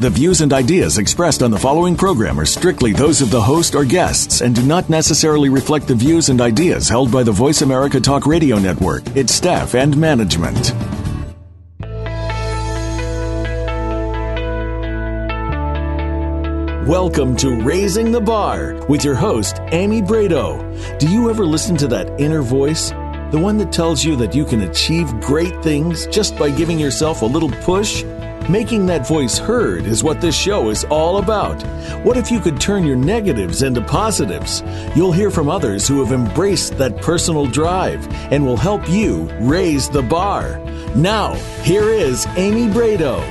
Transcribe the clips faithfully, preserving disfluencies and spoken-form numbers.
The views and ideas expressed on the following program are strictly those of the host or guests and do not necessarily reflect the views and ideas held by the Voice America Talk Radio Network, its staff, and management. Welcome to Raising the Bar with your host, Amy Bredow. Do you ever listen to that inner voice? The one that tells you that you can achieve great things just by giving yourself a little push? Making that voice heard is what this show is all about. What if you could turn your negatives into positives? You'll hear from others who have embraced that personal drive and will help you raise the bar. Now, here is Amy Bredow.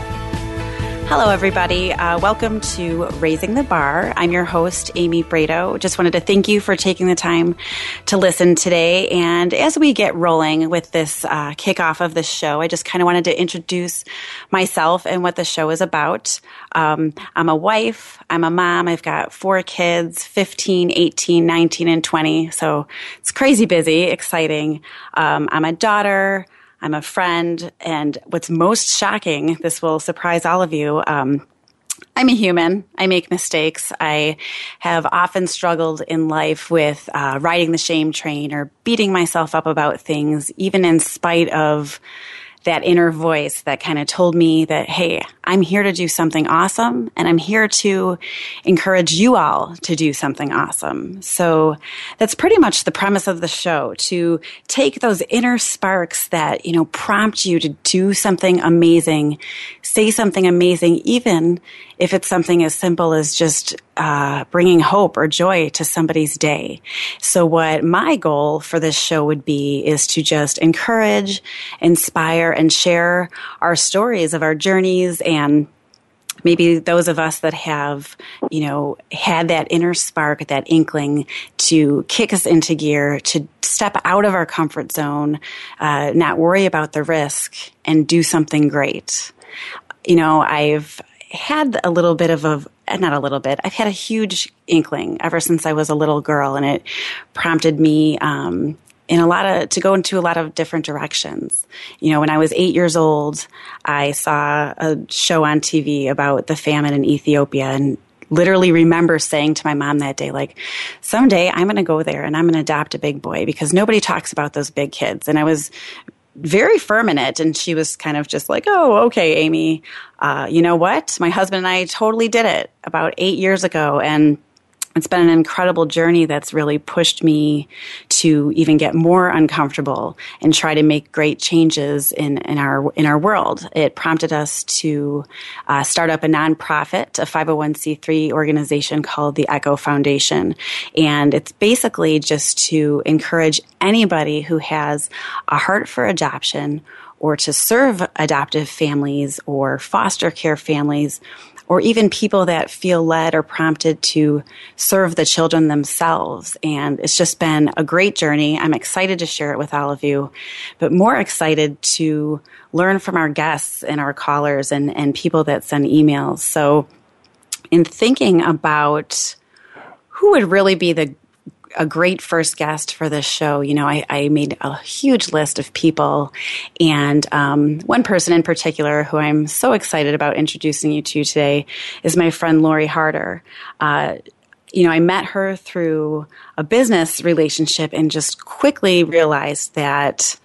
Hello, everybody. Uh, welcome to Raising the Bar. I'm your host, Amy Bredow. Just wanted to thank you for taking the time to listen today. And as we get rolling with this uh, kickoff of this show, I just kind of wanted to introduce myself and what the show is about. Um, I'm a wife. I'm a mom. I've got four kids, fifteen, eighteen, nineteen, and twenty. So it's crazy busy, exciting. Um, I'm a daughter. I'm a friend, and what's most shocking, this will surprise all of you, um, I'm a human. I make mistakes. I have often struggled in life with uh, riding the shame train or beating myself up about things, even in spite of that inner voice that kind of told me that, hey, I'm here to do something awesome, and I'm here to encourage you all to do something awesome. So that's pretty much the premise of the show, to take those inner sparks that, you know, prompt you to do something amazing, say something amazing, even if it's something as simple as just uh, bringing hope or joy to somebody's day. So what my goal for this show would be is to just encourage, inspire, and share our stories of our journeys and maybe those of us that have, you know, had that inner spark, that inkling to kick us into gear, to step out of our comfort zone, uh, not worry about the risk, and do something great. You know, I've had a little bit of a, not a little bit, I've had a huge inkling ever since I was a little girl, and it prompted me um, in a lot of, to go into a lot of different directions. You know, when I was eight years old, I saw a show on T V about the famine in Ethiopia, and literally remember saying to my mom that day, like, someday I'm going to go there and I'm going to adopt a big boy because nobody talks about those big kids. And I was very firm in it. And she was kind of just like, oh, okay, Amy, uh, you know what? My husband and I totally did it about eight years ago. And it's been an incredible journey that's really pushed me to even get more uncomfortable and try to make great changes in, in our in our world. It prompted us to uh, start up a nonprofit, a five oh one c three organization called the Echo Foundation. And it's basically just to encourage anybody who has a heart for adoption or to serve adoptive families or foster care families, or even people that feel led or prompted to serve the children themselves. And it's just been a great journey. I'm excited to share it with all of you, but more excited to learn from our guests and our callers and, and people that send emails. So in thinking about who would really be the a great first guest for this show, you know, I, I made a huge list of people, and um, one person in particular who I'm so excited about introducing you to today is my friend Lori Harder. Uh, you know, I met her through a business relationship and just quickly realized that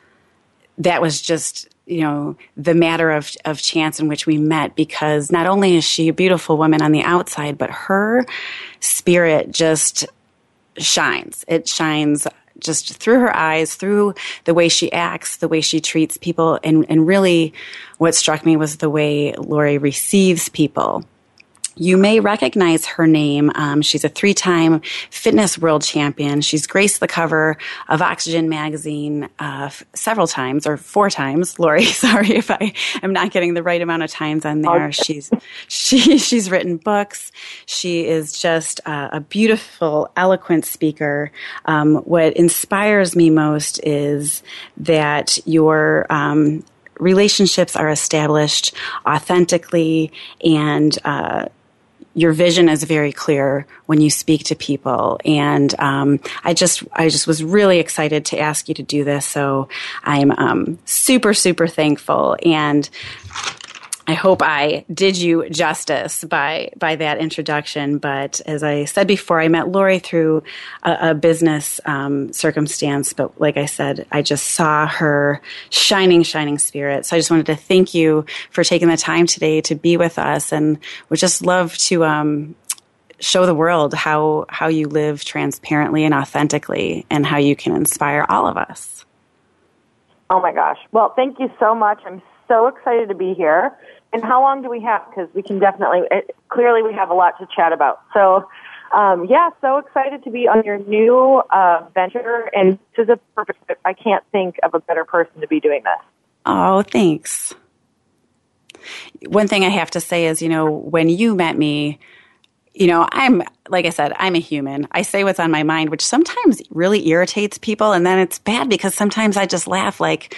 that was just, you know, the matter of, of chance in which we met, because not only is she a beautiful woman on the outside, but her spirit just shines. It shines just through her eyes, through the way she acts, the way she treats people, and, and really what struck me was the way Lori receives people. You may recognize her name. Um, she's a three-time fitness world champion. She's graced the cover of Oxygen magazine uh, f- several times, or four times. Lori, sorry if I am not getting the right amount of times on there. Okay. She's she she's written books. She is just uh, a beautiful, eloquent speaker. Um, what inspires me most is that your um, relationships are established authentically, and uh, your vision is very clear when you speak to people. And um, I just, I just was really excited to ask you to do this. So I'm um, super, super thankful, and I hope I did you justice by by that introduction. But as I said before, I met Lori through a, a business um, circumstance. But like I said, I just saw her shining, shining spirit. So I just wanted to thank you for taking the time today to be with us, and would just love to um, show the world how how you live transparently and authentically, and how you can inspire all of us. Oh my gosh! Well, thank you so much. I'm so excited to be here. And how long do we have? Because we can definitely, it, clearly we have a lot to chat about. So, um, yeah, so excited to be on your new uh, venture. And this is a perfect, I can't think of a better person to be doing this. Oh, thanks. One thing I have to say is, you know, when you met me, you know, I'm, like I said, I'm a human. I say what's on my mind, which sometimes really irritates people. And then it's bad because sometimes I just laugh like,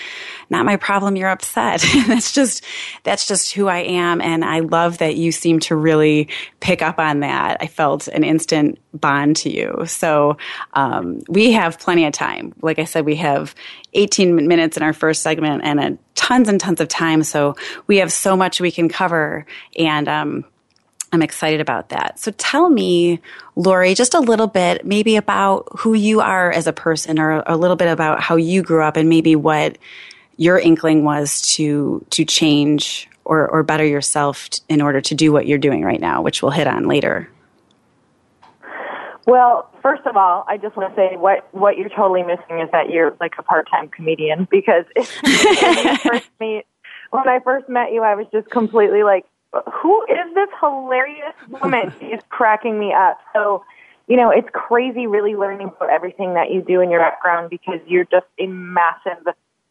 not my problem, you're upset. that's just, that's just who I am. And I love that you seem to really pick up on that. I felt an instant bond to you. So, um, we have plenty of time. Like I said, we have eighteen minutes in our first segment and a tons and tons of time. So we have so much we can cover, and, um, I'm excited about that. So tell me, Lori, just a little bit maybe about who you are as a person, or a little bit about how you grew up, and maybe what your inkling was to to change or, or better yourself t- in order to do what you're doing right now, which we'll hit on later. Well, first of all, I just want to say what, what you're totally missing is that you're like a part-time comedian, because when, you first meet, when I first met you, I was just completely like, who is this hilarious woman? She's cracking me up. So, you know, it's crazy really learning about everything that you do in your background, because you're just a massive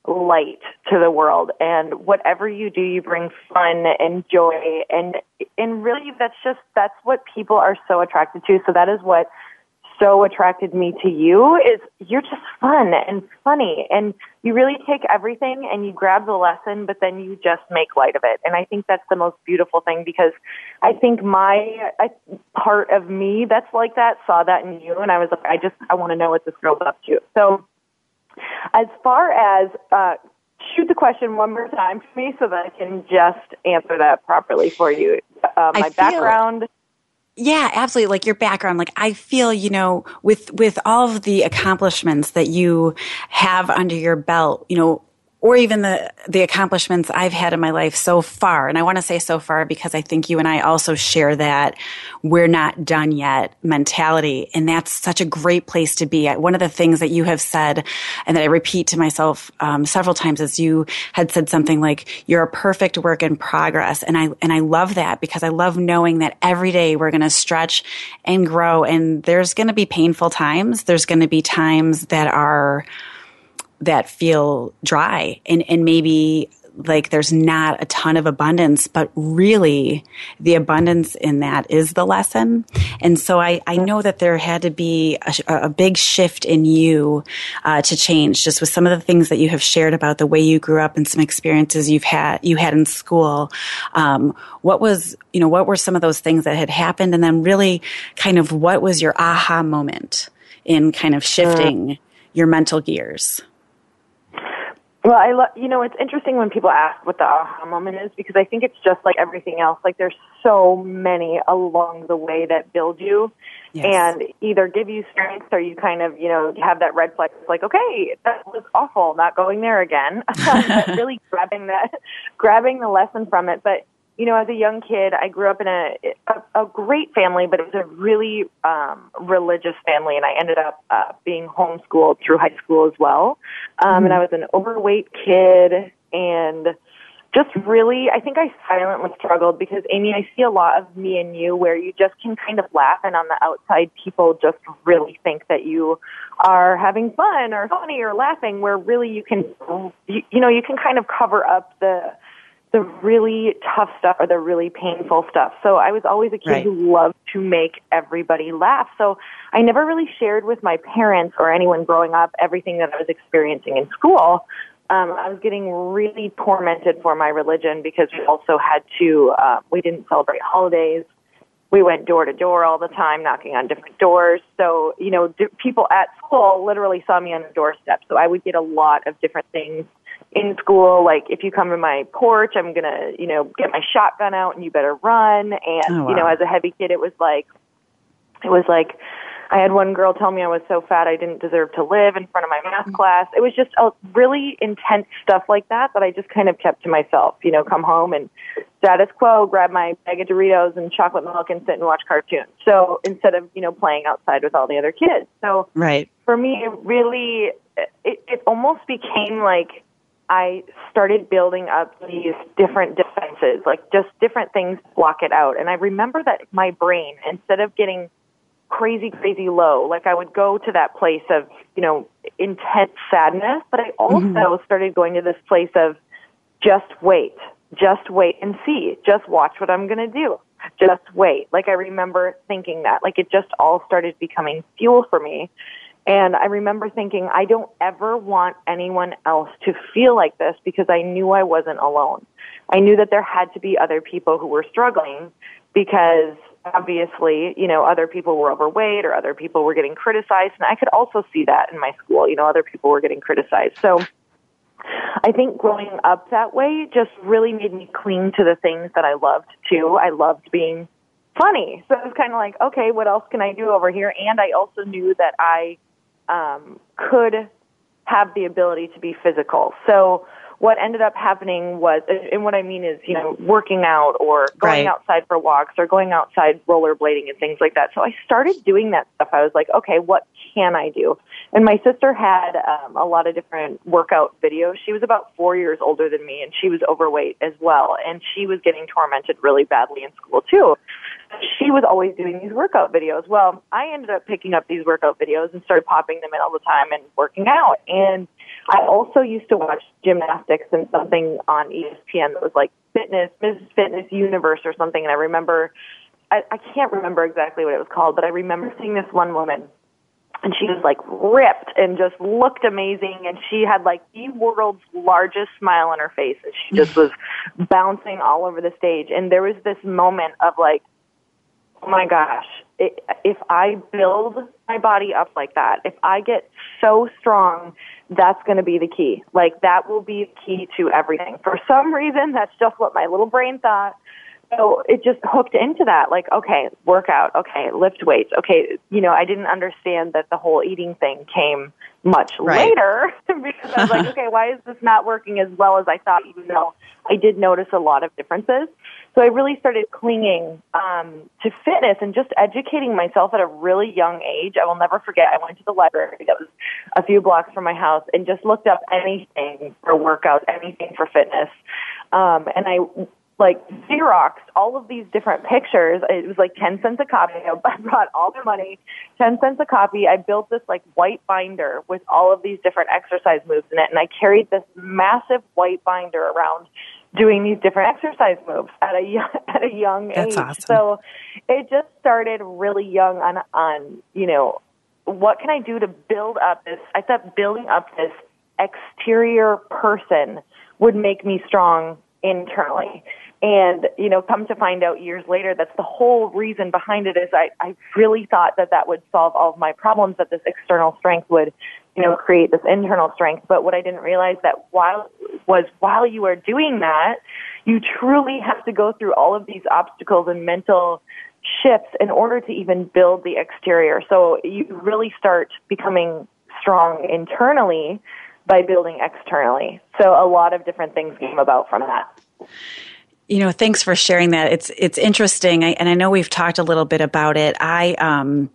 light to the world. And whatever you do, you bring fun and joy. And, and really, that's just, that's what people are so attracted to. So that is what so attracted me to you, is you're just fun and funny. And you really take everything and you grab the lesson, but then you just make light of it. And I think that's the most beautiful thing, because I think my I, part of me that's like that saw that in you. And I was like, I just, I want to know what this girl's up to. So as far as, uh, shoot the question one more time for me so that I can just answer that properly for you. Uh, my I background. Feel- Yeah, absolutely. Like your background, like I feel, you know, with, with all of the accomplishments that you have under your belt, you know, or even the, the accomplishments I've had in my life so far. And I want to say so far because I think you and I also share that we're not done yet mentality. And that's such a great place to be at. One of the things that you have said, and that I repeat to myself um, several times, is you had said something like, you're a perfect work in progress. And I, and I love that, because I love knowing that every day we're going to stretch and grow. And there's going to be painful times. There's going to be times that are that feel dry, and, and maybe like there's not a ton of abundance, but really the abundance in that is the lesson. And so I, I know that there had to be a, a big shift in you uh, to change, just with some of the things that you have shared about the way you grew up and some experiences you've had, you had in school. Um, what was, you know, what were some of those things that had happened? And then really kind of what was your aha moment in kind of shifting your mental gears? Well, I love, you know, it's interesting when people ask what the aha moment is, because I think it's just like everything else. Like there's so many along the way that build you, yes, and either give you strength, or you kind of, you know, have that red flag. It's like, okay, that was awful, not going there again. Really grabbing that, grabbing the lesson from it. But, you know, as a young kid, I grew up in a, a, a great family, but it was a really um, religious family, and I ended up uh, being homeschooled through high school as well. Um, mm-hmm. And I was an overweight kid, and just really, I think I silently struggled because, Amy, I see a lot of me and you where you just can kind of laugh, and on the outside, people just really think that you are having fun or funny or laughing, where really you can, you, you know, you can kind of cover up the the really tough stuff or the really painful stuff. So I was always a kid right. who loved to make everybody laugh. So I never really shared with my parents or anyone growing up everything that I was experiencing in school. Um, I was getting really tormented for my religion because we also had to, uh, we didn't celebrate holidays. We went door to door all the time, knocking on different doors. So, you know, d- people at school literally saw me on the doorstep. So I would get a lot of different things in school. Like, if you come to my porch, I'm going to, you know, get my shotgun out and you better run. And, oh, wow. you know, as a heavy kid, it was like, it was like, I had one girl tell me I was so fat I didn't deserve to live in front of my math class. It was just a really intense stuff like that that I just kind of kept to myself. You know, come home and status quo, grab my bag of Doritos and chocolate milk and sit and watch cartoons. So instead of, you know, playing outside with all the other kids. So right. for me, it really, it, it almost became like I started building up these different defenses, like just different things to block it out. And I remember that my brain, instead of getting crazy, crazy low. Like I would go to that place of, you know, intense sadness, but I also mm-hmm. started going to this place of just wait, just wait and see, just watch what I'm going to do. Just wait. Like I remember thinking that, like it just all started becoming fuel for me. And I remember thinking, I don't ever want anyone else to feel like this because I knew I wasn't alone. I knew that there had to be other people who were struggling because obviously, you know, other people were overweight or other people were getting criticized. And I could also see that in my school, you know, other people were getting criticized. So I think growing up that way just really made me cling to the things that I loved too. I loved being funny. So it was kind of like, okay, what else can I do over here? And I also knew that I um, could have the ability to be physical. So what ended up happening was, and what I mean is, you know, working out or going right. outside for walks or going outside rollerblading and things like that. So I started doing that stuff. I was like, okay, what can I do? And my sister had um, a lot of different workout videos. She was about four years older than me, and she was overweight as well. And she was getting tormented really badly in school, too. She was always doing these workout videos. Well, I ended up picking up these workout videos and started popping them in all the time and working out. And I also used to watch gymnastics and something on E S P N that was like Fitness, Missus Fitness Universe or something. And I remember, I, I can't remember exactly what it was called, but I remember seeing this one woman, and she was like ripped and just looked amazing. And she had like the world's largest smile on her face. And she just was bouncing all over the stage. And there was this moment of like, oh my gosh, it, if I build my body up like that, if I get so strong, that's going to be the key. Like that will be the key to everything. For some reason, that's just what my little brain thought. So it just hooked into that. Like, okay, workout. Okay, lift weights. Okay, you know, I didn't understand that the whole eating thing came much right. later because I was like, okay, why is this not working as well as I thought, even though I did notice a lot of differences. So I really started clinging um, to fitness and just educating myself at a really young age. I will never forget, I went to the library that was a few blocks from my house and just looked up anything for workouts, anything for fitness. Um, and I like Xeroxed all of these different pictures. It was like ten cents a copy. I brought all the money, ten cents a copy. I built this like white binder with all of these different exercise moves in it. And I carried this massive white binder around doing these different exercise moves at a, at a young age. That's awesome. So it just started really young on, on, you know, what can I do to build up this? I thought building up this exterior person would make me strong internally. And, you know, come to find out years later, that's the whole reason behind it is I, I really thought that that would solve all of my problems, that this external strength would, you know, create this internal strength. But what I didn't realize that while was while you are doing that, you truly have to go through all of these obstacles and mental shifts in order to even build the exterior. So you really start becoming strong internally by building externally. So a lot of different things came about from that. You know, thanks for sharing that. It's it's interesting, I, and I know we've talked a little bit about it. I um,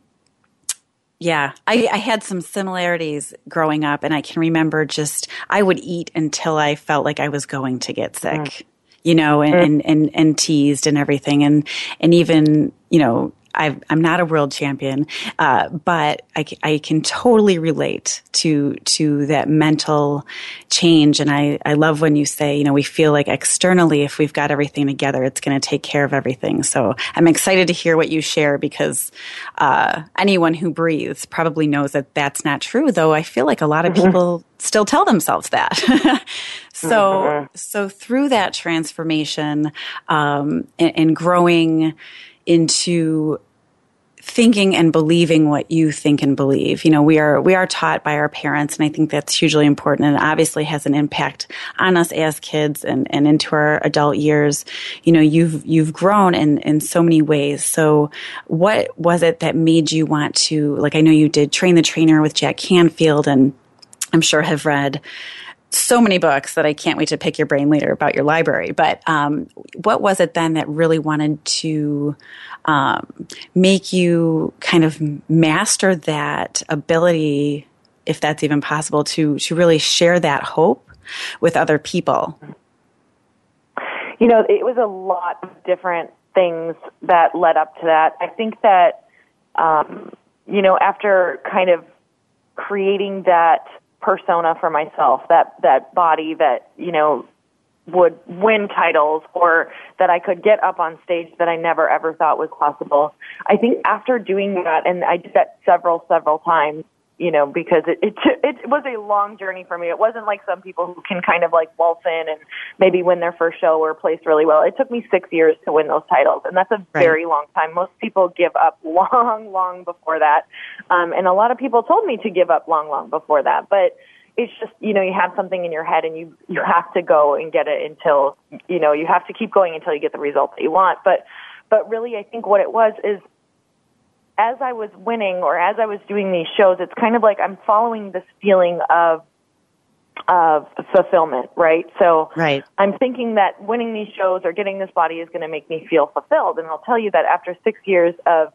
Yeah, I, I had some similarities growing up, and I can remember just I would eat until I felt like I was going to get sick, mm. you know, and, mm. and, and, and teased and everything. And, and even, you know, I've, I'm not a world champion, uh, but I, I can totally relate to to that mental change. And I, I love when you say, you know, we feel like externally, if we've got everything together, it's going to take care of everything. So I'm excited to hear what you share, because uh, anyone who breathes probably knows that that's not true, though I feel like a lot of mm-hmm. people still tell themselves that. so mm-hmm. so through that transformation um, and, and growing into thinking and believing what you think and believe. You know, we are we are taught by our parents, and I think that's hugely important, and obviously has an impact on us as kids and, and into our adult years. You know, you've you've grown in, in so many ways. So what was it that made you want to, like, I know you did Train the Trainer with Jack Canfield, and I'm sure have read so many books that I can't wait to pick your brain later about your library. But um, what was it then that really wanted to um, make you kind of master that ability, if that's even possible, to to really share that hope with other people? You know, it was a lot of different things that led up to that. I think that, um, you know, after kind of creating that persona for myself, that that body that, you know, would win titles, or that I could get up on stage that I never ever thought was possible. I think after doing that, and I did that several several times, you know, because it it, it was a long journey for me. It wasn't like some people who can kind of like waltz in and maybe win their first show or place really well. It took me six years to win those titles, and that's a right. very long time. Most people give up long, long before that, um, and a lot of people told me to give up long, long before that. But it's just, you know, you have something in your head, and you you have to go and get it until, you know, you have to keep going until you get the result that you want. But but really, I think what it was is, as I was winning, or as I was doing these shows, it's kind of like I'm following this feeling of of fulfillment, right? So right. I'm thinking that winning these shows or getting this body is going to make me feel fulfilled. And I'll tell you that after six years of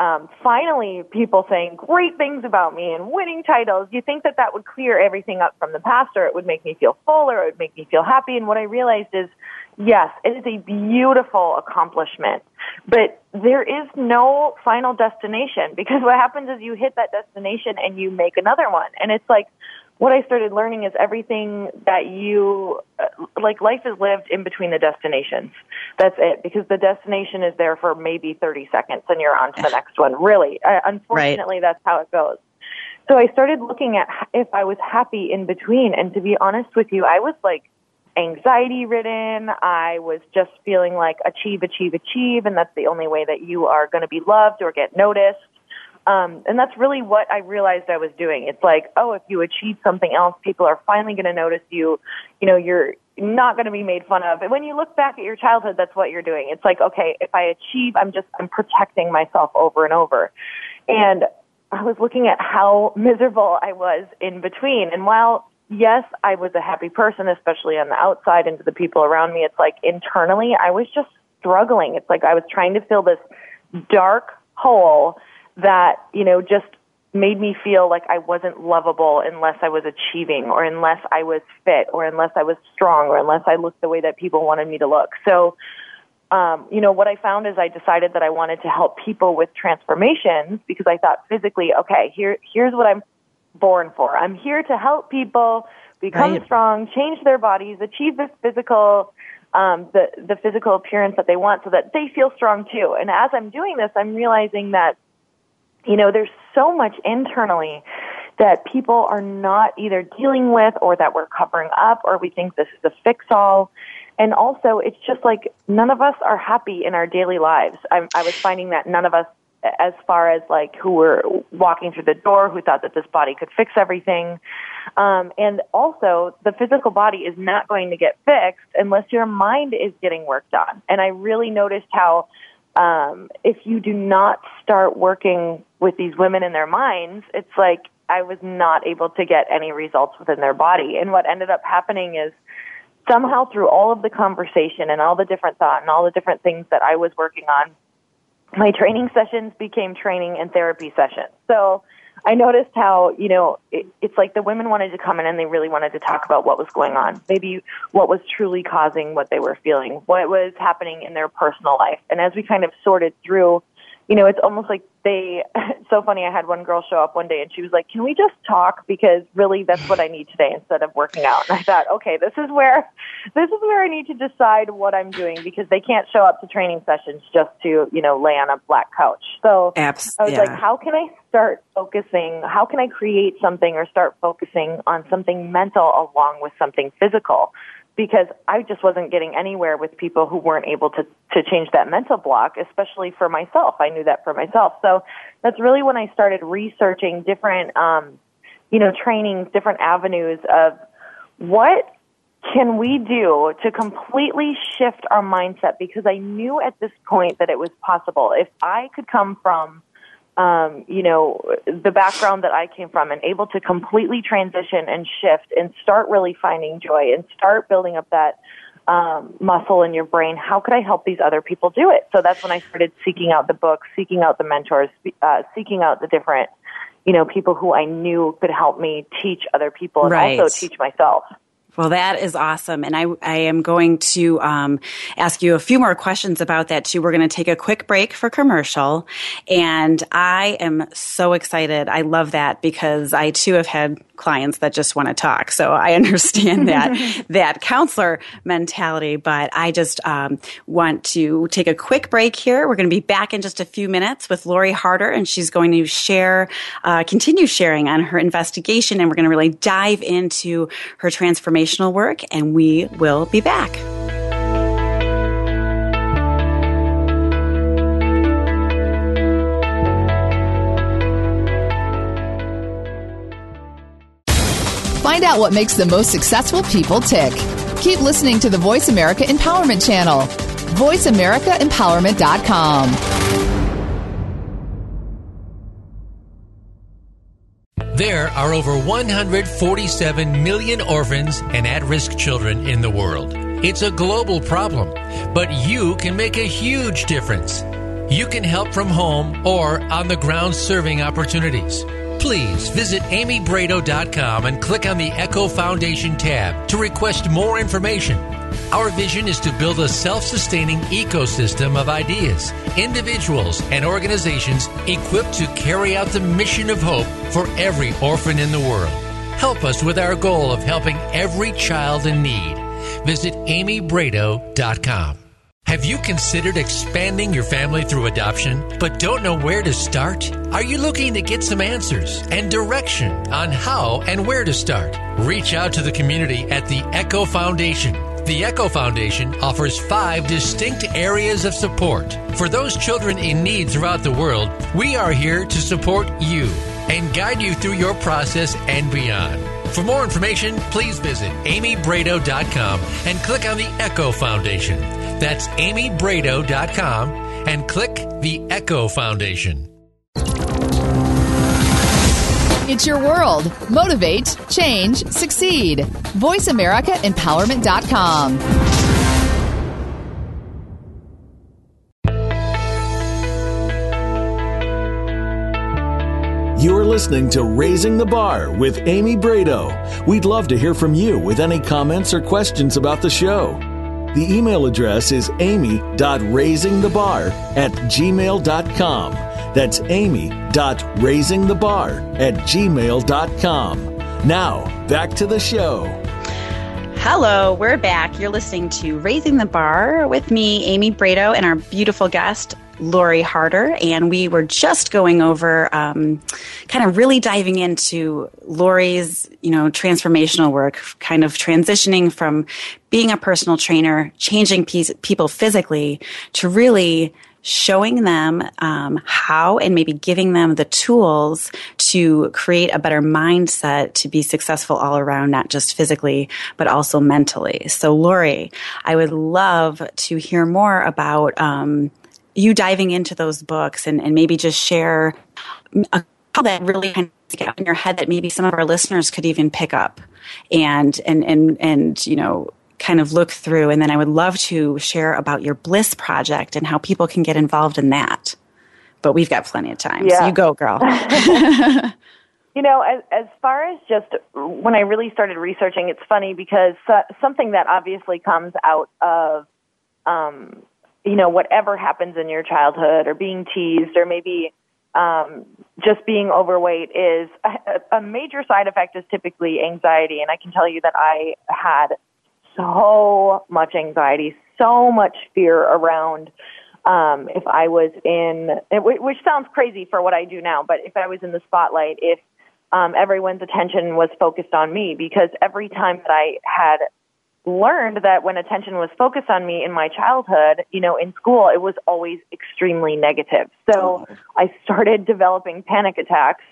um, finally people saying great things about me and winning titles, you think that that would clear everything up from the past, or it would make me feel full, or it would make me feel happy. And what I realized is, yes, it is a beautiful accomplishment, but there is no final destination, because what happens is you hit that destination and you make another one. And it's like, what I started learning is everything that you, like, life is lived in between the destinations. That's it, because the destination is there for maybe thirty seconds and you're on to the next one, really. Uh, unfortunately, right. that's how it goes. So I started looking at if I was happy in between, and to be honest with you, I was like, anxiety ridden. I was just feeling like achieve, achieve, achieve, and that's the only way that you are going to be loved or get noticed. Um, and that's really what I realized I was doing. It's like, oh, if you achieve something else, people are finally going to notice you. You know, you're not going to be made fun of. And when you look back at your childhood, that's what you're doing. It's like, okay, if I achieve, I'm just I'm protecting myself over and over. And I was looking at how miserable I was in between, and while yes, I was a happy person, especially on the outside and to the people around me, it's like internally, I was just struggling. It's like I was trying to fill this dark hole that, you know, just made me feel like I wasn't lovable unless I was achieving, or unless I was fit, or unless I was strong, or unless I looked the way that people wanted me to look. So, um, you know, what I found is I decided that I wanted to help people with transformations, because I thought physically, okay, here, here's what I'm born for. I'm here to help people become right. strong, change their bodies, achieve this physical, um, the, the physical appearance that they want, so that they feel strong too. And as I'm doing this, I'm realizing that, you know, there's so much internally that people are not either dealing with, or that we're covering up, or we think this is a fix-all. And also, it's just like none of us are happy in our daily lives. I, I was finding that none of us, as far as like who were walking through the door, who thought that this body could fix everything. Um, and also, the physical body is not going to get fixed unless your mind is getting worked on. And I really noticed how um, if you do not start working with these women in their minds, it's like I was not able to get any results within their body. And what ended up happening is, somehow through all of the conversation and all the different thought and all the different things that I was working on, my training sessions became training and therapy sessions. So I noticed how, you know, it, it's like the women wanted to come in and they really wanted to talk about what was going on, maybe what was truly causing what they were feeling, what was happening in their personal life. And as we kind of sorted through, you know, it's almost like they, it's so funny, I had one girl show up one day and she was like, can we just talk? Because really that's what I need today instead of working out. And I thought, okay, this is where, this is where I need to decide what I'm doing, because they can't show up to training sessions just to, you know, lay on a black couch. So Abs- I was yeah. like, how can I start focusing? How can I create something or start focusing on something mental along with something physical? Because I just wasn't getting anywhere with people who weren't able to, to change that mental block, especially for myself. I knew that for myself. So that's really when I started researching different, um, you know, trainings, different avenues of what can we do to completely shift our mindset, because I knew at this point that it was possible. If I could come from, um, you know, the background that I came from and able to completely transition and shift and start really finding joy and start building up that um, muscle in your brain, how could I help these other people do it? So that's when I started seeking out the books, seeking out the mentors, uh, seeking out the different, you know, people who I knew could help me teach other people and right. also teach myself. Well, that is awesome. And I, I am going to um, ask you a few more questions about that, too. We're going to take a quick break for commercial. And I am so excited. I love that because I, too, have had clients that just want to talk. So I understand that that counselor mentality. But I just um, want to take a quick break here. We're going to be back in just a few minutes with Lori Harder. And she's going to share, uh, continue sharing on her investigation. And we're going to really dive into her transformation work, and we will be back. Find out what makes the most successful people tick. Keep listening to the Voice America Empowerment Channel. voice america empowerment dot com. There are over one hundred forty-seven million orphans and at-risk children in the world. It's a global problem, but you can make a huge difference. You can help from home or on-the-ground serving opportunities. Please visit Amy Bredow dot com and click on the Echo Foundation tab to request more information. Our vision is to build a self-sustaining ecosystem of ideas, individuals, and organizations equipped to carry out the mission of hope for every orphan in the world. Help us with our goal of helping every child in need. Visit Amy Bredow dot com. Have you considered expanding your family through adoption, but don't know where to start? Are you looking to get some answers and direction on how and where to start? Reach out to the community at the Echo Foundation. The Echo Foundation offers five distinct areas of support. For those children in need throughout the world, we are here to support you and guide you through your process and beyond. For more information, please visit Amy Bredow dot com and click on the Echo Foundation. That's Amy Bredow dot com and click the Echo Foundation. It's your world. Motivate, change, succeed. voice america empowerment dot com. You are listening to Raising the Bar with Amy Bredow. We'd love to hear from you with any comments or questions about the show. The email address is amy dot raising the bar at gmail dot com. That's amy dot raising the bar at gmail dot com. Now, back to the show. Hello, we're back. You're listening to Raising the Bar with me, Amy Bredow, and our beautiful guest, Lori Harder. And we were just going over um, kind of really diving into Lori's, you know, transformational work, kind of transitioning from being a personal trainer, changing piece, people physically, to really showing them um, how and maybe giving them the tools to create a better mindset to be successful all around, not just physically, but also mentally. So, Lori, I would love to hear more about um, you diving into those books and, and maybe just share a couple that really kind of stick out in your head that maybe some of our listeners could even pick up and and and and you know, kind of look through. And then I would love to share about your Bliss Project and how people can get involved in that. but we've got plenty of time. Yeah. So you go, girl. You know, as, as far as just when I really started researching, it's funny because uh, something that obviously comes out of, um, you know, whatever happens in your childhood or being teased or maybe um, just being overweight is a, a major side effect is typically anxiety. And I can tell you that I had so much anxiety, so much fear around um, if I was in, which sounds crazy for what I do now, but if I was in the spotlight, if Um, everyone's attention was focused on me, because every time that I had learned that when attention was focused on me in my childhood, you know, in school, it was always extremely negative. So oh. I started developing panic attacks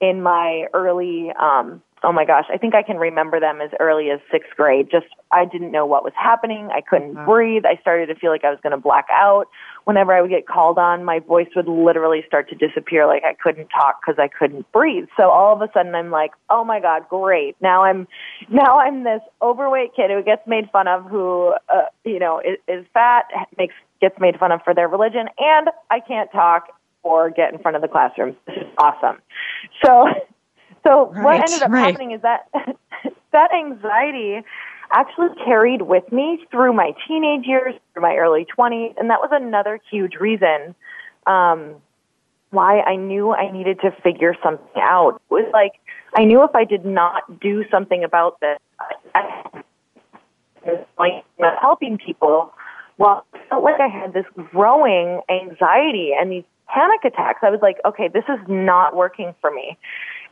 in my early, um, oh my gosh, I think I can remember them as early as sixth grade. Just, I didn't know what was happening. I couldn't wow. breathe. I started to feel like I was going to black out. Whenever I would get called on, my voice would literally start to disappear. Like I couldn't talk because I couldn't breathe. So all of a sudden I'm like, oh my God, great. Now I'm, now I'm this overweight kid who gets made fun of, who, uh, you know, is, is fat, makes, gets made fun of for their religion, and I can't talk or get in front of the classroom. This is awesome. So, so right, what ended up right. happening is that that anxiety actually carried with me through my teenage years, through my early twenties, and that was another huge reason um, why I knew I needed to figure something out. It was like I knew if I did not do something about this, I was like helping people. Well, I felt like I had this growing anxiety and these panic attacks. I was like, okay, this is not working for me.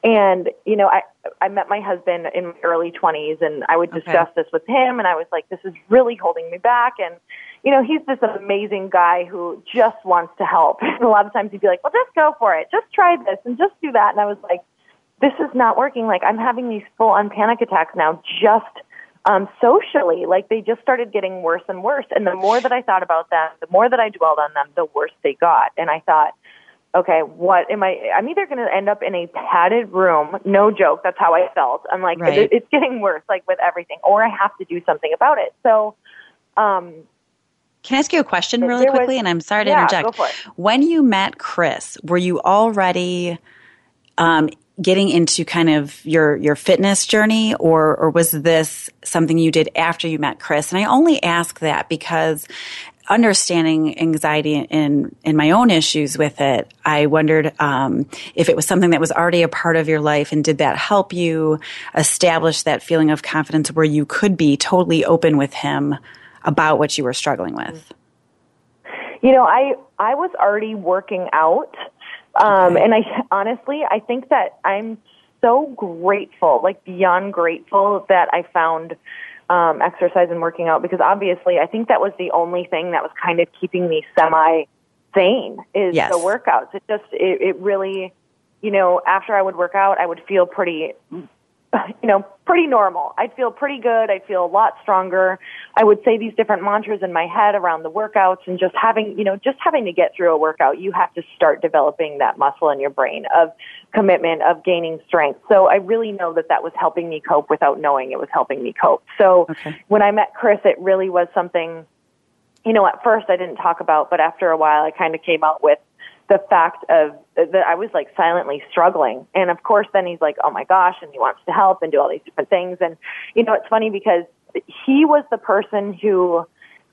And, you know, I, I met my husband in my early twenties, and I would discuss okay. this with him, and I was like, this is really holding me back. And, you know, he's this amazing guy who just wants to help. And a lot of times he'd be like, well, just go for it. Just try this and just do that. And I was like, this is not working. Like, I'm having these full-on panic attacks now just um, socially. Like, they just started getting worse and worse. And the more that I thought about them, the more that I dwelled on them, the worse they got. And I thought, okay, what am I, I'm either going to end up in a padded room, no joke, that's how I felt. I'm like, right. it's getting worse, like with everything, or I have to do something about it. So, um, can I ask you a question really quickly? Was, and I'm sorry to yeah, interject. Go for it. When you met Chris, were you already, um, getting into kind of your, your fitness journey, or, or was this something you did after you met Chris? And I only ask that because understanding anxiety and, and my own issues with it, I wondered um, if it was something that was already a part of your life, and did that help you establish that feeling of confidence where you could be totally open with him about what you were struggling with? You know, I, I was already working out, um, and I honestly, I think that I'm so grateful, like beyond grateful, that I found Um, exercise and working out, because obviously I think that was the only thing that was kind of keeping me semi-sane is yes. the workouts. It just, it, it really, you know, after I would work out, I would feel pretty, you know, pretty normal. I'd feel pretty good. I'd feel a lot stronger. I would say these different mantras in my head around the workouts, and just having, you know, just having to get through a workout, you have to start developing that muscle in your brain of commitment, of gaining strength. So I really know that that was helping me cope without knowing it was helping me cope. So okay. when I met Chris, it really was something, you know, at first I didn't talk about, but after a while I kind of came out with the fact of that I was like silently struggling. And of course, then he's like, oh my gosh, and he wants to help and do all these different things. And, you know, it's funny because he was the person who,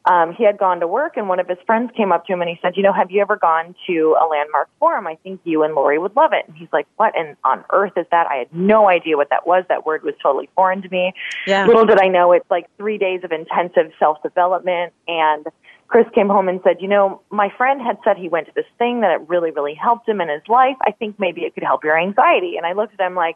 um, he had gone to work, and one of his friends came up to him and he said, you know, have you ever gone to a Landmark Forum? I think you and Lori would love it. And he's like, what in, on earth is that? I had no idea what that was. That word was totally foreign to me. Yeah. Little did I know, it's like three days of intensive self-development. And Chris came home and said, you know, my friend had said he went to this thing that it really, really helped him in his life. I think maybe it could help your anxiety. And I looked at him like,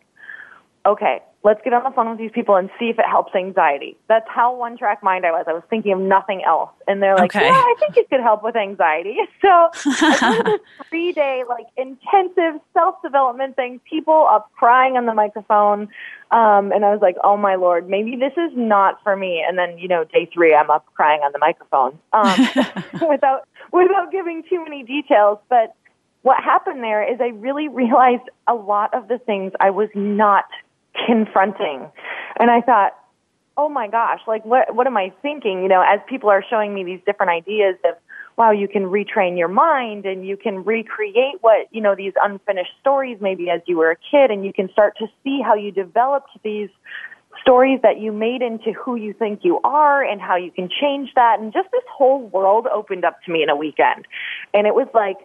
okay, let's get on the phone with these people and see if it helps anxiety. That's how one-track mind I was. I was thinking of nothing else. And they're like, okay. yeah, I think it could help with anxiety. So I did this three-day, like, intensive self-development thing, people up crying on the microphone. Um, and I was like, oh, my Lord, maybe this is not for me. And then, you know, day three, I'm up crying on the microphone um, without without giving too many details. But what happened there is I really realized a lot of the things I was not confronting. And I thought, oh my gosh, like what, what am I thinking? You know, as people are showing me these different ideas of wow, you can retrain your mind and you can recreate what, you know, these unfinished stories maybe as you were a kid, and you can start to see how you developed these stories that you made into who you think you are and how you can change that. And just this whole world opened up to me in a weekend. And it was like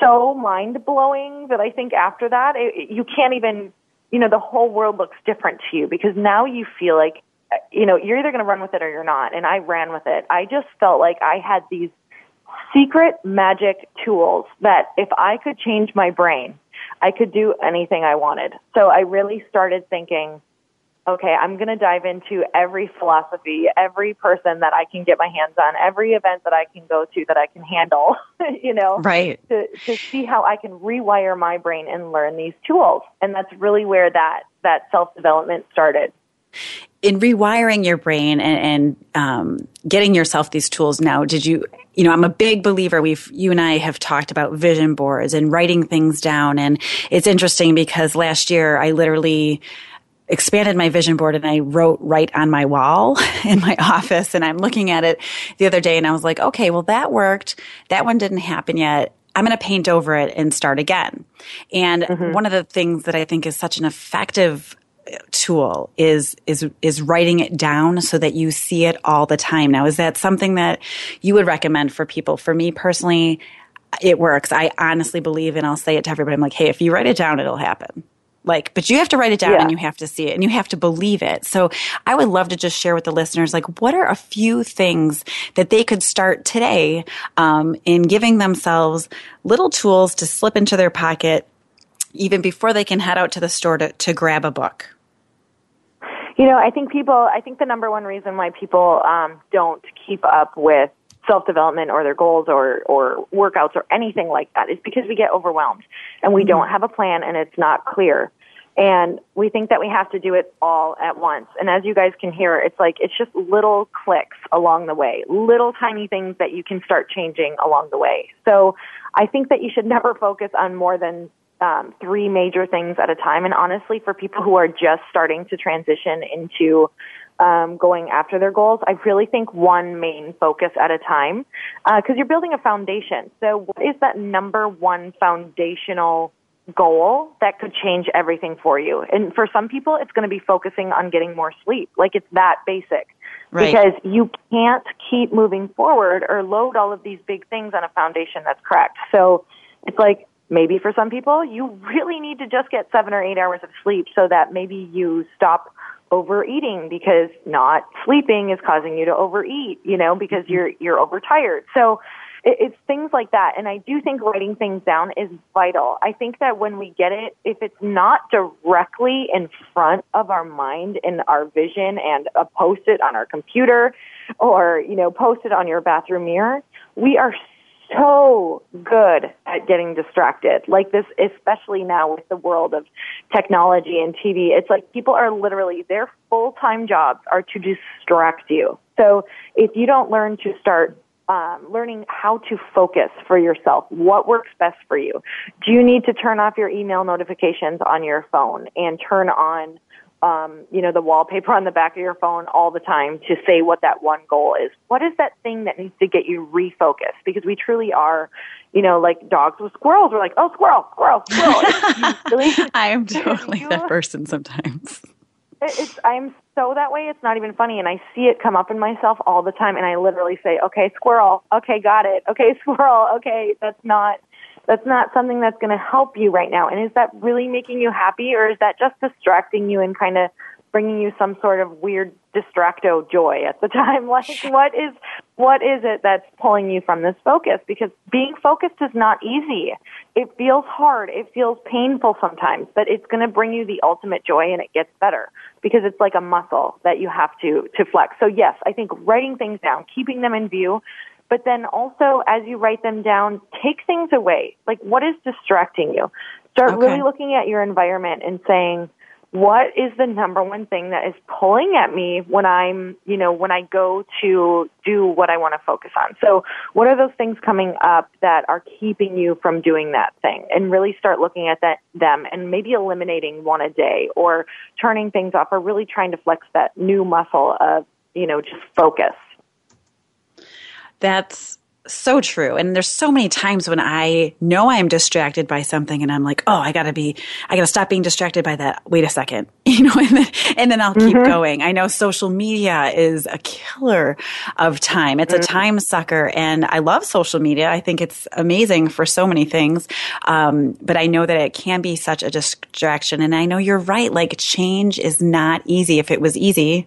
so mind-blowing that I think after that, it, you can't even, you know, the whole world looks different to you, because now you feel like, you know, you're either going to run with it or you're not. And I ran with it. I just felt like I had these secret magic tools that if I could change my brain, I could do anything I wanted. So I really started thinking, okay, I'm going to dive into every philosophy, every person that I can get my hands on, every event that I can go to that I can handle, you know, right. to, to see how I can rewire my brain and learn these tools. And that's really where that, that self-development started. In rewiring your brain and, and um, getting yourself these tools now, did you, you know, I'm a big believer, we've, you and I have talked about vision boards and writing things down. And it's interesting because last year I literally expanded my vision board and I wrote right on my wall in my office, and I'm looking at it the other day and I was like, okay, well that worked. That one didn't happen yet. I'm going to paint over it and start again. And mm-hmm. one of the things that I think is such an effective tool is, is, is writing it down so that you see it all the time. Now, is that something that you would recommend for people? For me personally, it works. I honestly believe, and I'll say it to everybody, I'm like, hey, if you write it down, it'll happen. Like, but you have to write it down yeah. and you have to see it and you have to believe it. So I would love to just share with the listeners, like, what are a few things that they could start today um, in giving themselves little tools to slip into their pocket even before they can head out to the store to, to grab a book? You know, I think people, I think the number one reason why people um, don't keep up with self-development or their goals or, or workouts or anything like that is because we get overwhelmed and we mm-hmm. don't have a plan and it's not clear. And we think that we have to do it all at once. And as you guys can hear, it's like, it's just little clicks along the way, little tiny things that you can start changing along the way. So I think that you should never focus on more than Um, three major things at a time. And honestly, for people who are just starting to transition into um, going after their goals, I really think one main focus at a time, because uh, you're building a foundation. So what is that number one foundational goal that could change everything for you? And for some people, it's going to be focusing on getting more sleep. Like, it's that basic. Right. Because you can't keep moving forward or load all of these big things on a foundation that's cracked. So it's like, maybe for some people, you really need to just get seven or eight hours of sleep so that maybe you stop overeating, because not sleeping is causing you to overeat, you know, because you're, you're overtired. So it, it's things like that. And I do think writing things down is vital. I think that when we get it, if it's not directly in front of our mind in our vision and a post-it on our computer or, you know, post-it on your bathroom mirror, we are so good at getting distracted. Like this, especially now with the world of technology and T V, it's like people are literally, their full-time jobs are to distract you. So if you don't learn to start um, learning how to focus for yourself, what works best for you? Do you need to turn off your email notifications on your phone and turn on Um, you know, the wallpaper on the back of your phone all the time to say what that one goal is? What is that thing that needs to get you refocused? Because we truly are, you know, like dogs with squirrels. We're like, oh, squirrel, squirrel, squirrel. I am totally that person sometimes. It's, I'm so that way, it's not even funny. And I see it come up in myself all the time. And I literally say, okay, squirrel. Okay, got it. Okay, squirrel. Okay, that's not. That's not something that's going to help you right now. And is that really making you happy, or is that just distracting you and kind of bringing you some sort of weird distracto joy at the time? Like, what is what is it that's pulling you from this focus? Because being focused is not easy. It feels hard. It feels painful sometimes, but it's going to bring you the ultimate joy, and it gets better because it's like a muscle that you have to, to flex. So yes, I think writing things down, keeping them in view. But then also, as you write them down, take things away. Like, what is distracting you? Start okay. really looking at your environment and saying, what is the number one thing that is pulling at me when I'm, you know, when I go to do what I want to focus on? So what are those things coming up that are keeping you from doing that thing? And really start looking at that them and maybe eliminating one a day or turning things off, or really trying to flex that new muscle of, you know, just focus. That's so true. And there's so many times when I know I'm distracted by something and I'm like, oh, I got to be, I got to stop being distracted by that. Wait a second, you know, and then, and then I'll mm-hmm. keep going. I know social media is a killer of time. It's mm-hmm. a time sucker. And I love social media. I think it's amazing for so many things. Um, but I know that it can be such a distraction. And I know you're right. Like, change is not easy. If it was easy,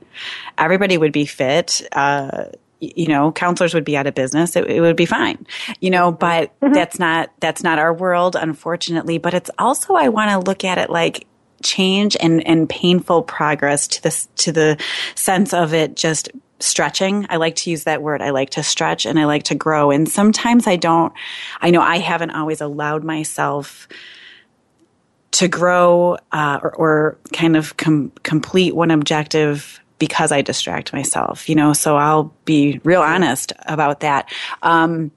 everybody would be fit. Uh, you know, counselors would be out of business. It, it would be fine, you know, but mm-hmm. that's not, that's not our world, unfortunately. But it's also, I want to look at it like change and, and painful progress to this, to the sense of it just stretching. I like to use that word. I like to stretch and I like to grow. And sometimes I don't, I know I haven't always allowed myself to grow uh, or, or kind of com- complete one objective because I distract myself, you know, so I'll be real honest about that. Um,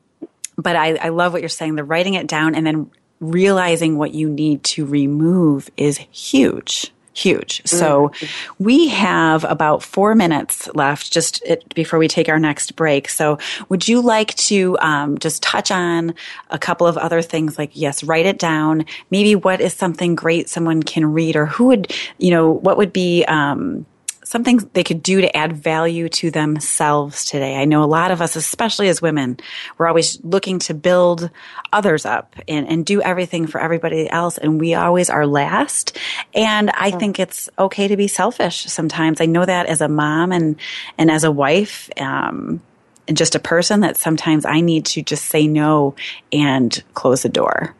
but I, I love what you're saying. The writing it down and then realizing what you need to remove is huge, huge. So we have about four minutes left just it, before we take our next break. So would you like to um, just touch on a couple of other things like, yes, write it down. Maybe what is something great someone can read or who would, you know, what would be um, something they could do to add value to themselves today? I know a lot of us, especially as women, we're always looking to build others up and, and do everything for everybody else. And we always are last. And I think it's okay to be selfish sometimes. I know that as a mom and, and as a wife, um, and just a person that sometimes I need to just say no and close the door,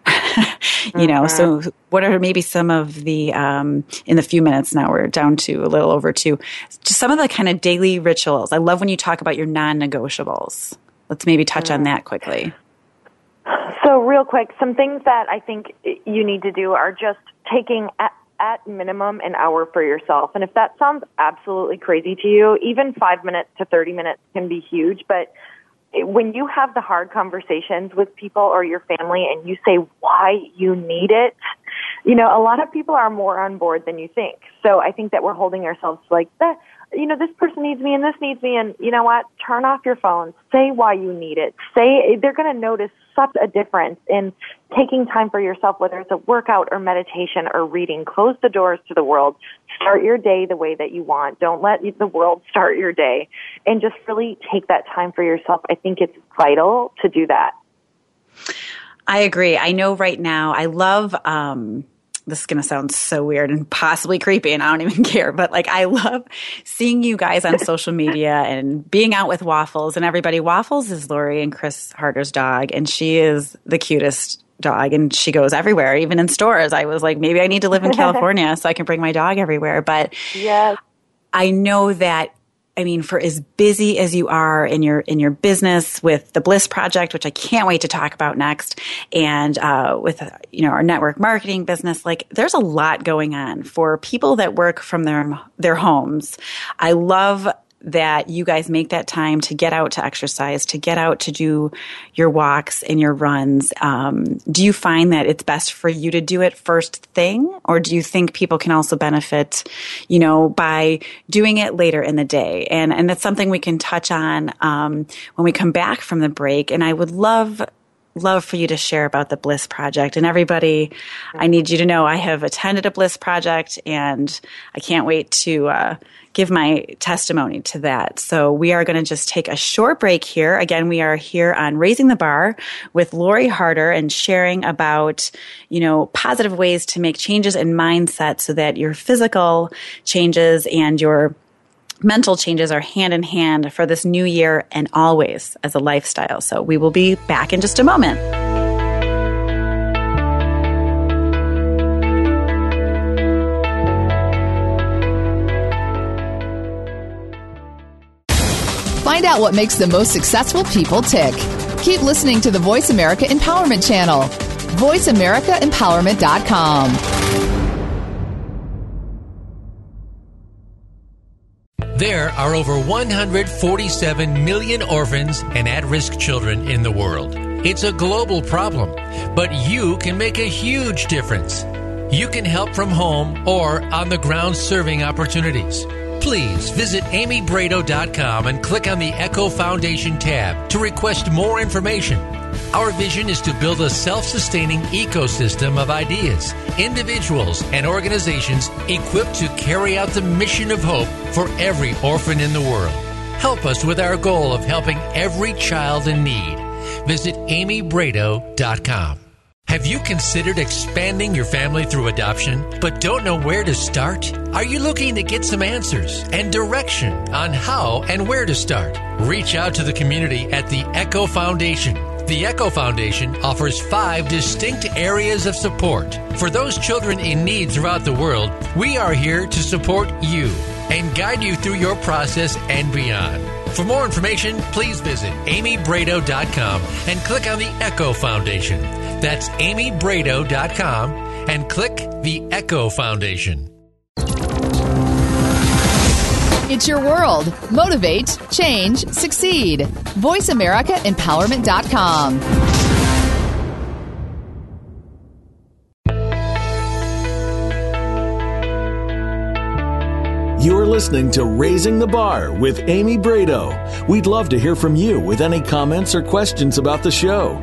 you know? Mm-hmm. So what are maybe some of the, um, in the few minutes now, we're down to a little over two, just some of the kind of daily rituals. I love when you talk about your non-negotiables. Let's maybe touch mm-hmm. on that quickly. So real quick, some things that I think you need to do are just taking at, at minimum an hour for yourself. And if that sounds absolutely crazy to you, even five minutes to thirty minutes can be huge. But when you have the hard conversations with people or your family and you say why you need it, you know, a lot of people are more on board than you think. So I think that we're holding ourselves like, eh, you know, this person needs me and this needs me. And you know what? Turn off your phone. Say why you need it. Say, they're going to notice such a difference in taking time for yourself, whether it's a workout or meditation or reading. Close the doors to the world. Start your day the way that you want. Don't let the world start your day. And just really take that time for yourself. I think it's vital to do that. I agree. I know right now I love um, – this is going to sound so weird and possibly creepy and I don't even care, but like I love seeing you guys on social media and being out with Waffles and everybody. Waffles is Lori and Chris Harder's dog, and she is the cutest dog and she goes everywhere, even in stores. I was like, maybe I need to live in California so I can bring my dog everywhere. But yes. I know that I mean, for as busy as you are in your in your business with the Bliss Project, which I can't wait to talk about next, and uh, with uh, you know our network marketing business, like there's a lot going on for people that work from their their homes. I love that you guys make that time to get out to exercise, to get out to do your walks and your runs. Um, do you find that it's best for you to do it first thing, or do you think people can also benefit, you know, by doing it later in the day? And and that's something we can touch on um, when we come back from the break. And I would love love for you to share about the Bliss Project. And everybody, I need you to know I have attended a Bliss Project and I can't wait to uh, give my testimony to that. So we are going to just take a short break here. Again, we are here on Raising the Bar with Lori Harder and sharing about, you know, positive ways to make changes in mindset so that your physical changes and your mental changes are hand in hand for this new year and always as a lifestyle. So we will be back in just a moment. Find out what makes the most successful people tick. Keep listening to the Voice America Empowerment Channel. voice america empowerment dot com. There are over one hundred forty-seven million orphans and at-risk children in the world. It's a global problem, but you can make a huge difference. You can help from home or on-the-ground serving opportunities. Please visit Amy Bredow dot com and click on the Echo Foundation tab to request more information. Our vision is to build a self-sustaining ecosystem of ideas, individuals, and organizations equipped to carry out the mission of hope for every orphan in the world. Help us with our goal of helping every child in need. Visit Amy Bredow dot com. Have you considered expanding your family through adoption, but don't know where to start? Are you looking to get some answers and direction on how and where to start? Reach out to the community at the Echo Foundation. The Echo Foundation offers five distinct areas of support. For those children in need throughout the world, we are here to support you and guide you through your process and beyond. For more information, please visit Amy Bredow dot com and click on the Echo Foundation. That's Amy Bredow dot com and click the Echo Foundation. It's your world. Motivate, change, succeed. Voice America Empowerment dot com. You are listening to Raising the Bar with Amy Bredow. We'd love to hear from you with any comments or questions about the show.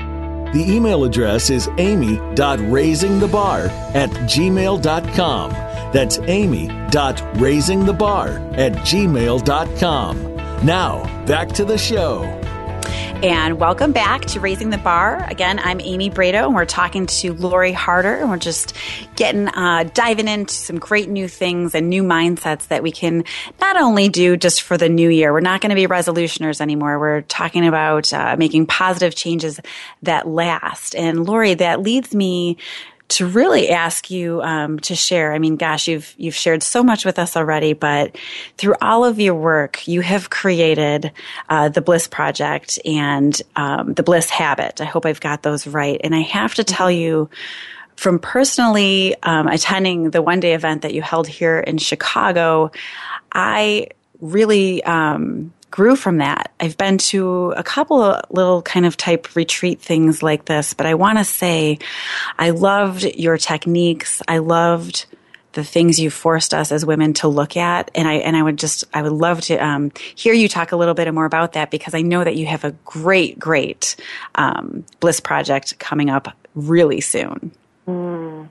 The email address is amy dot raising the bar at gmail dot com. That's amy dot raising the bar at gmail dot com. Now, back to the show. And welcome back to Raising the Bar. Again, I'm Amy Bredow, and we're talking to Lori Harder, and we're just getting, uh, diving into some great new things and new mindsets that we can not only do just for the new year. We're not going to be resolutioners anymore. We're talking about uh, making positive changes that last. And Lori, that leads me to really ask you um, to share. I mean, gosh, you've you've shared so much with us already, but through all of your work, you have created uh, the Bliss Project and um, the Bliss Habit. I hope I've got those right. And I have to tell you, from personally um, attending the one-day event that you held here in Chicago, I really um, grew from that. I've been to a couple of little kind of type retreat things like this, but I want to say I loved your techniques. I loved the things you forced us as women to look at. And I, and I would just, I would love to um, hear you talk a little bit more about that, because I know that you have a great, great um, Bliss Project coming up really soon. Mm.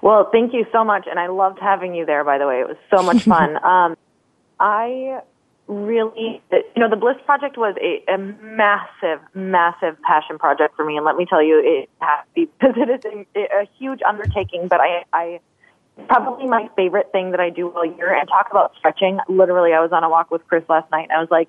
Well, thank you so much. And I loved having you there, by the way. It was so much fun. um, I, Really, you know, the Bliss Project was a, a massive, massive passion project for me. And let me tell you, it has to be, because it is a, a huge undertaking, but I, I, probably my favorite thing that I do all year. And talk about stretching. Literally, I was on a walk with Chris last night, and I was like,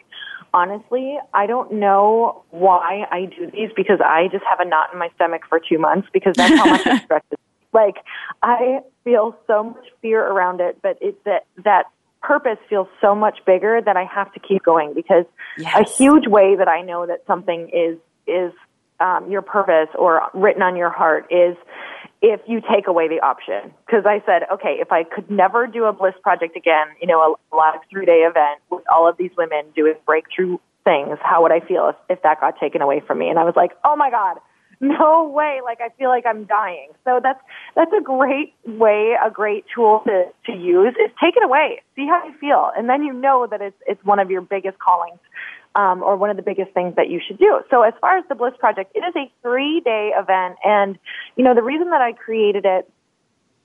honestly, I don't know why I do these, because I just have a knot in my stomach for two months because that's how much I stretch. Like, I feel so much fear around it, but it's that, that purpose feels so much bigger that I have to keep going, because yes. A huge way that I know that something is is um, your purpose or written on your heart is if you take away the option. Because I said, okay, if I could never do a Bliss Project again, you know, a, a lot of three-day event with all of these women doing breakthrough things, how would I feel if, if that got taken away from me? And I was like, oh my God, no way. Like, I feel like I'm dying. So that's, that's a great way, a great tool to, to use is take it away. See how you feel. And then you know that it's, it's one of your biggest callings, um, or one of the biggest things that you should do. So as far as the Bliss Project, it is a three day event. And, you know, the reason that I created it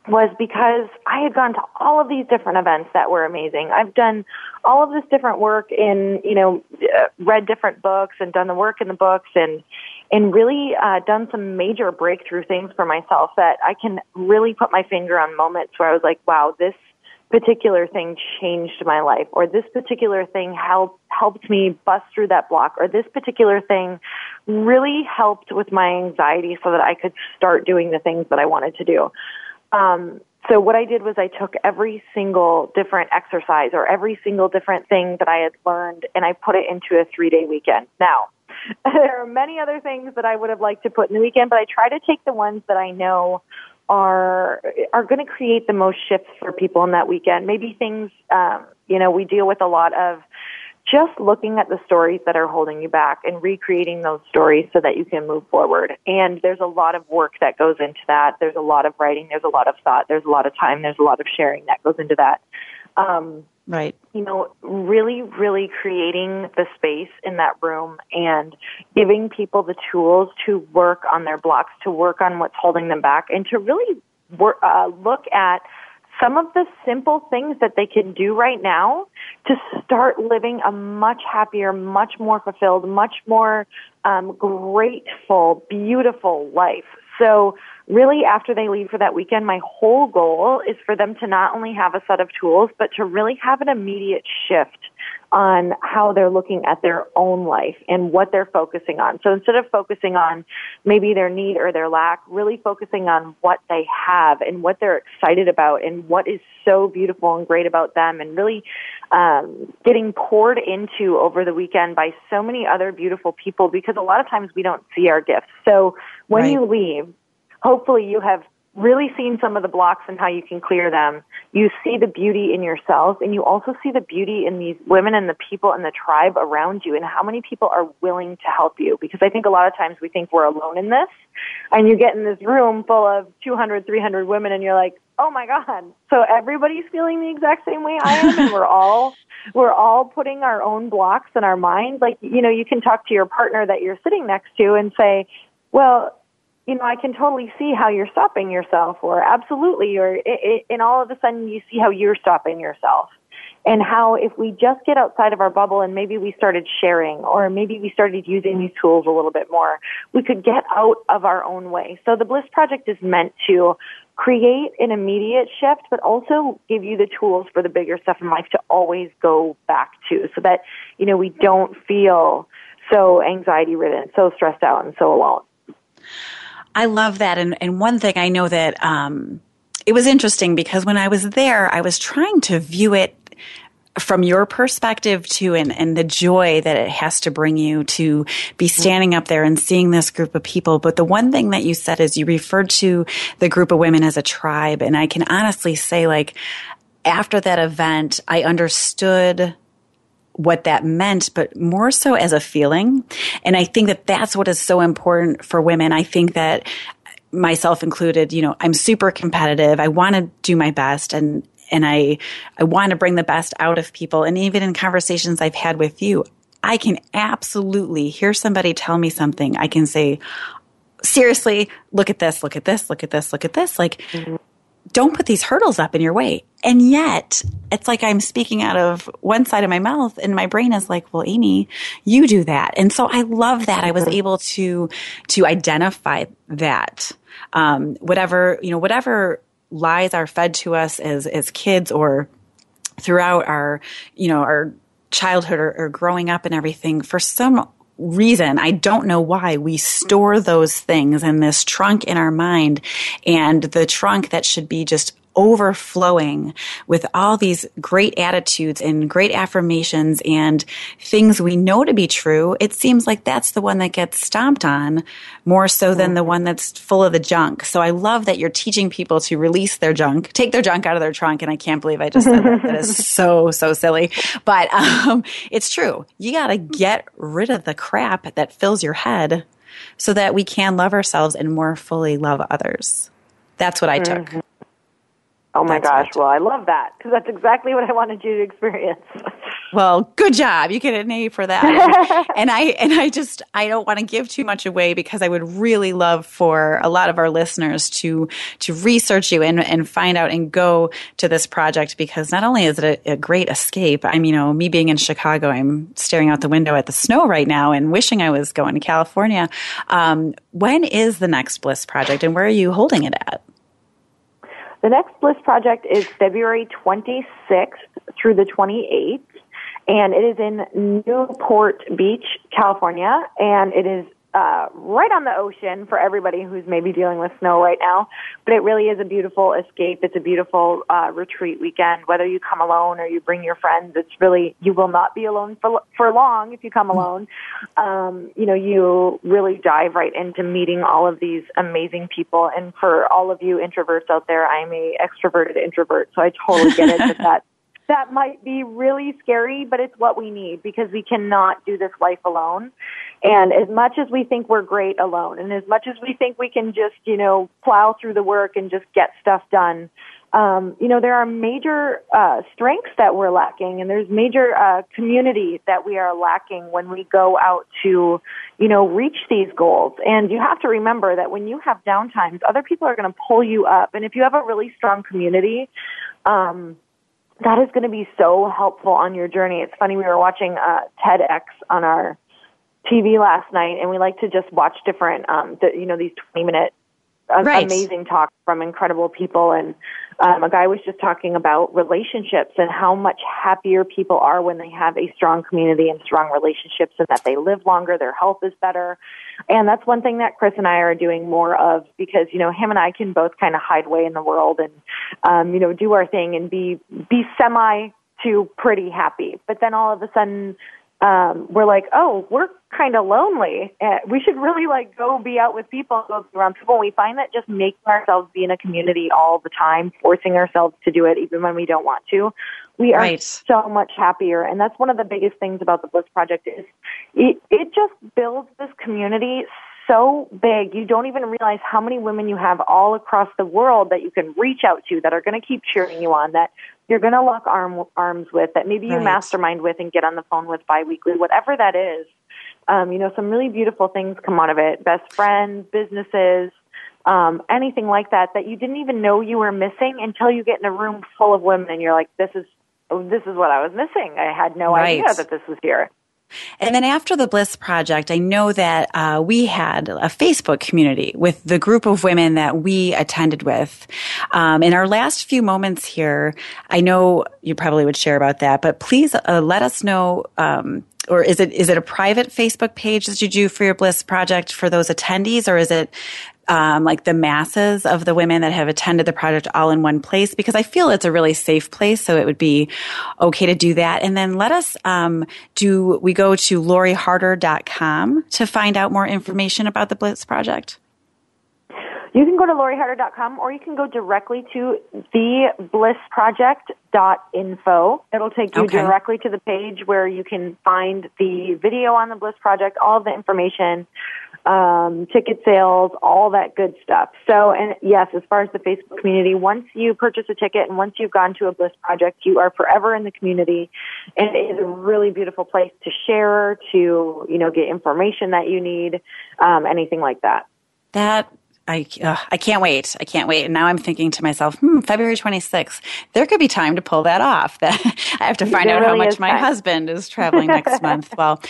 was because I had gone to all of these different events that were amazing. I've done all of this different work in, you know, read different books and done the work in the books and, and really uh, done some major breakthrough things for myself that I can really put my finger on moments where I was like, wow, this particular thing changed my life, or this particular thing helped helped me bust through that block, or this particular thing really helped with my anxiety so that I could start doing the things that I wanted to do. Um, so what I did was I took every single different exercise or every single different thing that I had learned, and I put it into a three-day weekend. Now, there are many other things that I would have liked to put in the weekend, but I try to take the ones that I know are are going to create the most shifts for people in that weekend. Maybe things, um, you know, we deal with a lot of just looking at the stories that are holding you back and recreating those stories so that you can move forward. And there's a lot of work that goes into that. There's a lot of writing. There's a lot of thought. There's a lot of time. There's a lot of sharing that goes into that. Um, Right. You know, really, really creating the space in that room and giving people the tools to work on their blocks, to work on what's holding them back, and to really work, uh, look at some of the simple things that they can do right now to start living a much happier, much more fulfilled, much more um, grateful, beautiful life. So really, after they leave for that weekend, my whole goal is for them to not only have a set of tools, but to really have an immediate shift on how they're looking at their own life and what they're focusing on. So instead of focusing on maybe their need or their lack, really focusing on what they have and what they're excited about and what is so beautiful and great about them, and really um, getting poured into over the weekend by so many other beautiful people, because a lot of times we don't see our gifts. So when Right. you leave, hopefully you have really seen some of the blocks and how you can clear them. You see the beauty in yourself, and you also see the beauty in these women and the people and the tribe around you and how many people are willing to help you. Because I think a lot of times we think we're alone in this, and you get in this room full of two hundred, three hundred women, and you're like, oh my God. So everybody's feeling the exact same way I am, and we're all we're all putting our own blocks in our mind. Like, you know, you can talk to your partner that you're sitting next to and say, well, you know, I can totally see how you're stopping yourself, or absolutely, or it, it, and all of a sudden you see how you're stopping yourself, and how if we just get outside of our bubble and maybe we started sharing, or maybe we started using these tools a little bit more, we could get out of our own way. So the Bliss Project is meant to create an immediate shift, but also give you the tools for the bigger stuff in life to always go back to, so that, you know, we don't feel so anxiety-ridden, so stressed out, and so alone. I love that. And, and one thing I know that um, it was interesting, because when I was there, I was trying to view it from your perspective too, and, and the joy that it has to bring you to be standing up there and seeing this group of people. But the one thing that you said is you referred to the group of women as a tribe. And I can honestly say, like, after that event, I understood what that meant, but more so as a feeling. And I think that that's what is so important for women. I think that, myself included, you know, I'm super competitive. I want to do my best, and, and I, I want to bring the best out of people. And even in conversations I've had with you, I can absolutely hear somebody tell me something. I can say, seriously, look at this, look at this, look at this, look at this. Like, mm-hmm. Don't put these hurdles up in your way. And yet, it's like I'm speaking out of one side of my mouth, and my brain is like, well, Amy, you do that. And so I love that. I was able to to identify that. Um, whatever, you know, whatever lies are fed to us as as kids, or throughout our, you know, our childhood, or, or growing up and everything, for some reason, I don't know why, we store those things in this trunk in our mind, and the trunk that should be just overflowing with all these great attitudes and great affirmations and things we know to be true, it seems like that's the one that gets stomped on more so than the one that's full of the junk. So I love that you're teaching people to release their junk, take their junk out of their trunk. And I can't believe I just said that. That is so, so silly. But um, it's true. You got to get rid of the crap that fills your head so that we can love ourselves and more fully love others. That's what I took. Mm-hmm. Oh, my that's gosh. Right. Well, I love that, because that's exactly what I wanted you to experience. Well, good job. You get an A for that. and I and I just I don't want to give too much away, because I would really love for a lot of our listeners to to research you and, and find out and go to this project, because not only is it a, a great escape, I'm, you know, me being in Chicago, I'm staring out the window at the snow right now and wishing I was going to California. Um, when is the next Bliss Project, and where are you holding it at? The next Bliss Project is February twenty-sixth through the twenty-eighth, and it is in Newport Beach, California, and it is uh, right on the ocean for everybody who's maybe dealing with snow right now, but it really is a beautiful escape. It's a beautiful uh, retreat weekend. Whether you come alone or you bring your friends, it's really, you will not be alone for for long if you come alone. Um, you know, you really dive right into meeting all of these amazing people. And for all of you introverts out there, I'm a extroverted introvert, so I totally get it that that's That might be really scary, but it's what we need, because we cannot do this life alone. And as much as we think we're great alone, and as much as we think we can just, you know, plow through the work and just get stuff done, Um, you know, there are major uh, strengths that we're lacking, and there's major uh, community that we are lacking when we go out to, you know, reach these goals. And you have to remember that when you have downtimes, other people are going to pull you up. And if you have a really strong community, um, that is going to be so helpful on your journey. It's funny, we were watching uh, TEDx on our T V last night, and we like to just watch different, um, the, you know, these twenty-minute A- right. amazing talk from incredible people, and um, a guy was just talking about relationships and how much happier people are when they have a strong community and strong relationships, and that they live longer, their health is better. And that's one thing that Chris and I are doing more of, because, you know, him and I can both kind of hide away in the world and, um, you know, do our thing and be, be semi to pretty happy. But then all of a sudden, Um, we're like, oh, we're kind of lonely. Uh, we should really, like, go be out with people, go around people. We find that just making ourselves be in a community all the time, forcing ourselves to do it even when we don't want to, we are right. so much happier. And that's one of the biggest things about the Bliss Project is it, it just builds this community so big. You don't even realize how many women you have all across the world that you can reach out to, that are going to keep cheering you on, that you're going to lock arm, arms with, that maybe you right. mastermind with and get on the phone with biweekly, whatever that is. Um, you know, some really beautiful things come out of it. Best friends, businesses, um, anything like that, that you didn't even know you were missing until you get in a room full of women and you're like, this is, oh, this is what I was missing. I had no right. idea that this was here. And then after the Bliss Project, I know that uh, we had a Facebook community with the group of women that we attended with. Um, in our last few moments here, I know you probably would share about that, but please uh, let us know, um, or is it is it a private Facebook page that you do for your Bliss Project for those attendees, or is it Um, like the masses of the women that have attended the project all in one place? Because I feel it's a really safe place, so it would be okay to do that. And then let us um, do, we go to Lori Harder dot com to find out more information about the Bliss Project. You can go to Lori Harder dot com, or you can go directly to the bliss project dot info. It'll take you okay. directly to the page where you can find the video on the Bliss Project, all of the information, um, ticket sales, all that good stuff. So, and yes, as far as the Facebook community, once you purchase a ticket and once you've gone to a Bliss Project, you are forever in the community, and it is a really beautiful place to share, to, you know, get information that you need, um, anything like that. That I, uh, I can't wait. I can't wait. And now I'm thinking to myself, hmm, February twenty-sixth, there could be time to pull that off. That I have to find there out really how much my time. husband is traveling next month. Well,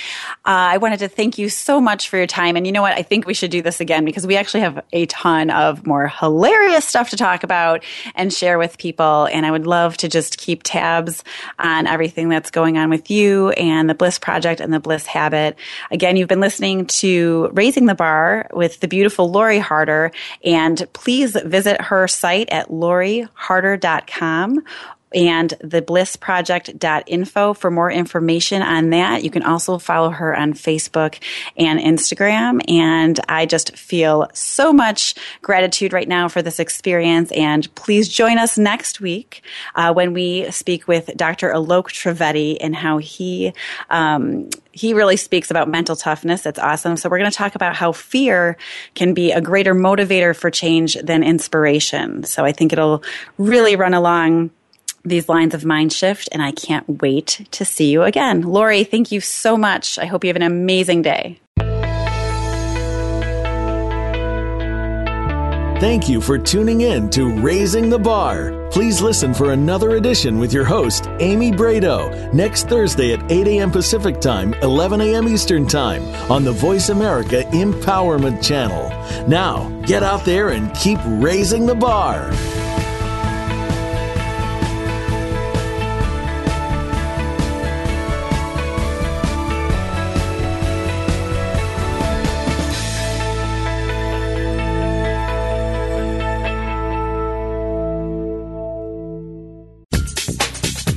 uh, I wanted to thank you so much for your time. And you know what? I think we should do this again, because we actually have a ton of more hilarious stuff to talk about and share with people. And I would love to just keep tabs on everything that's going on with you and the Bliss Project and the Bliss Habit. Again, you've been listening to Raising the Bar with the beautiful Lori Harder. And please visit her site at Lori Harder dot com and the bliss project dot info for more information on that. You can also follow her on Facebook and Instagram. And I just feel so much gratitude right now for this experience. And please join us next week uh, when we speak with Doctor Alok Trivedi and how he um He really speaks about mental toughness. That's awesome. So we're going to talk about how fear can be a greater motivator for change than inspiration. So I think it'll really run along these lines of mind shift, and I can't wait to see you again. Lori, thank you so much. I hope you have an amazing day. Thank you for tuning in to Raising the Bar. Please listen for another edition with your host, Amy Bredow, next Thursday at eight a.m. Pacific Time, eleven a.m. Eastern Time on the Voice America Empowerment Channel. Now, get out there and keep raising the bar.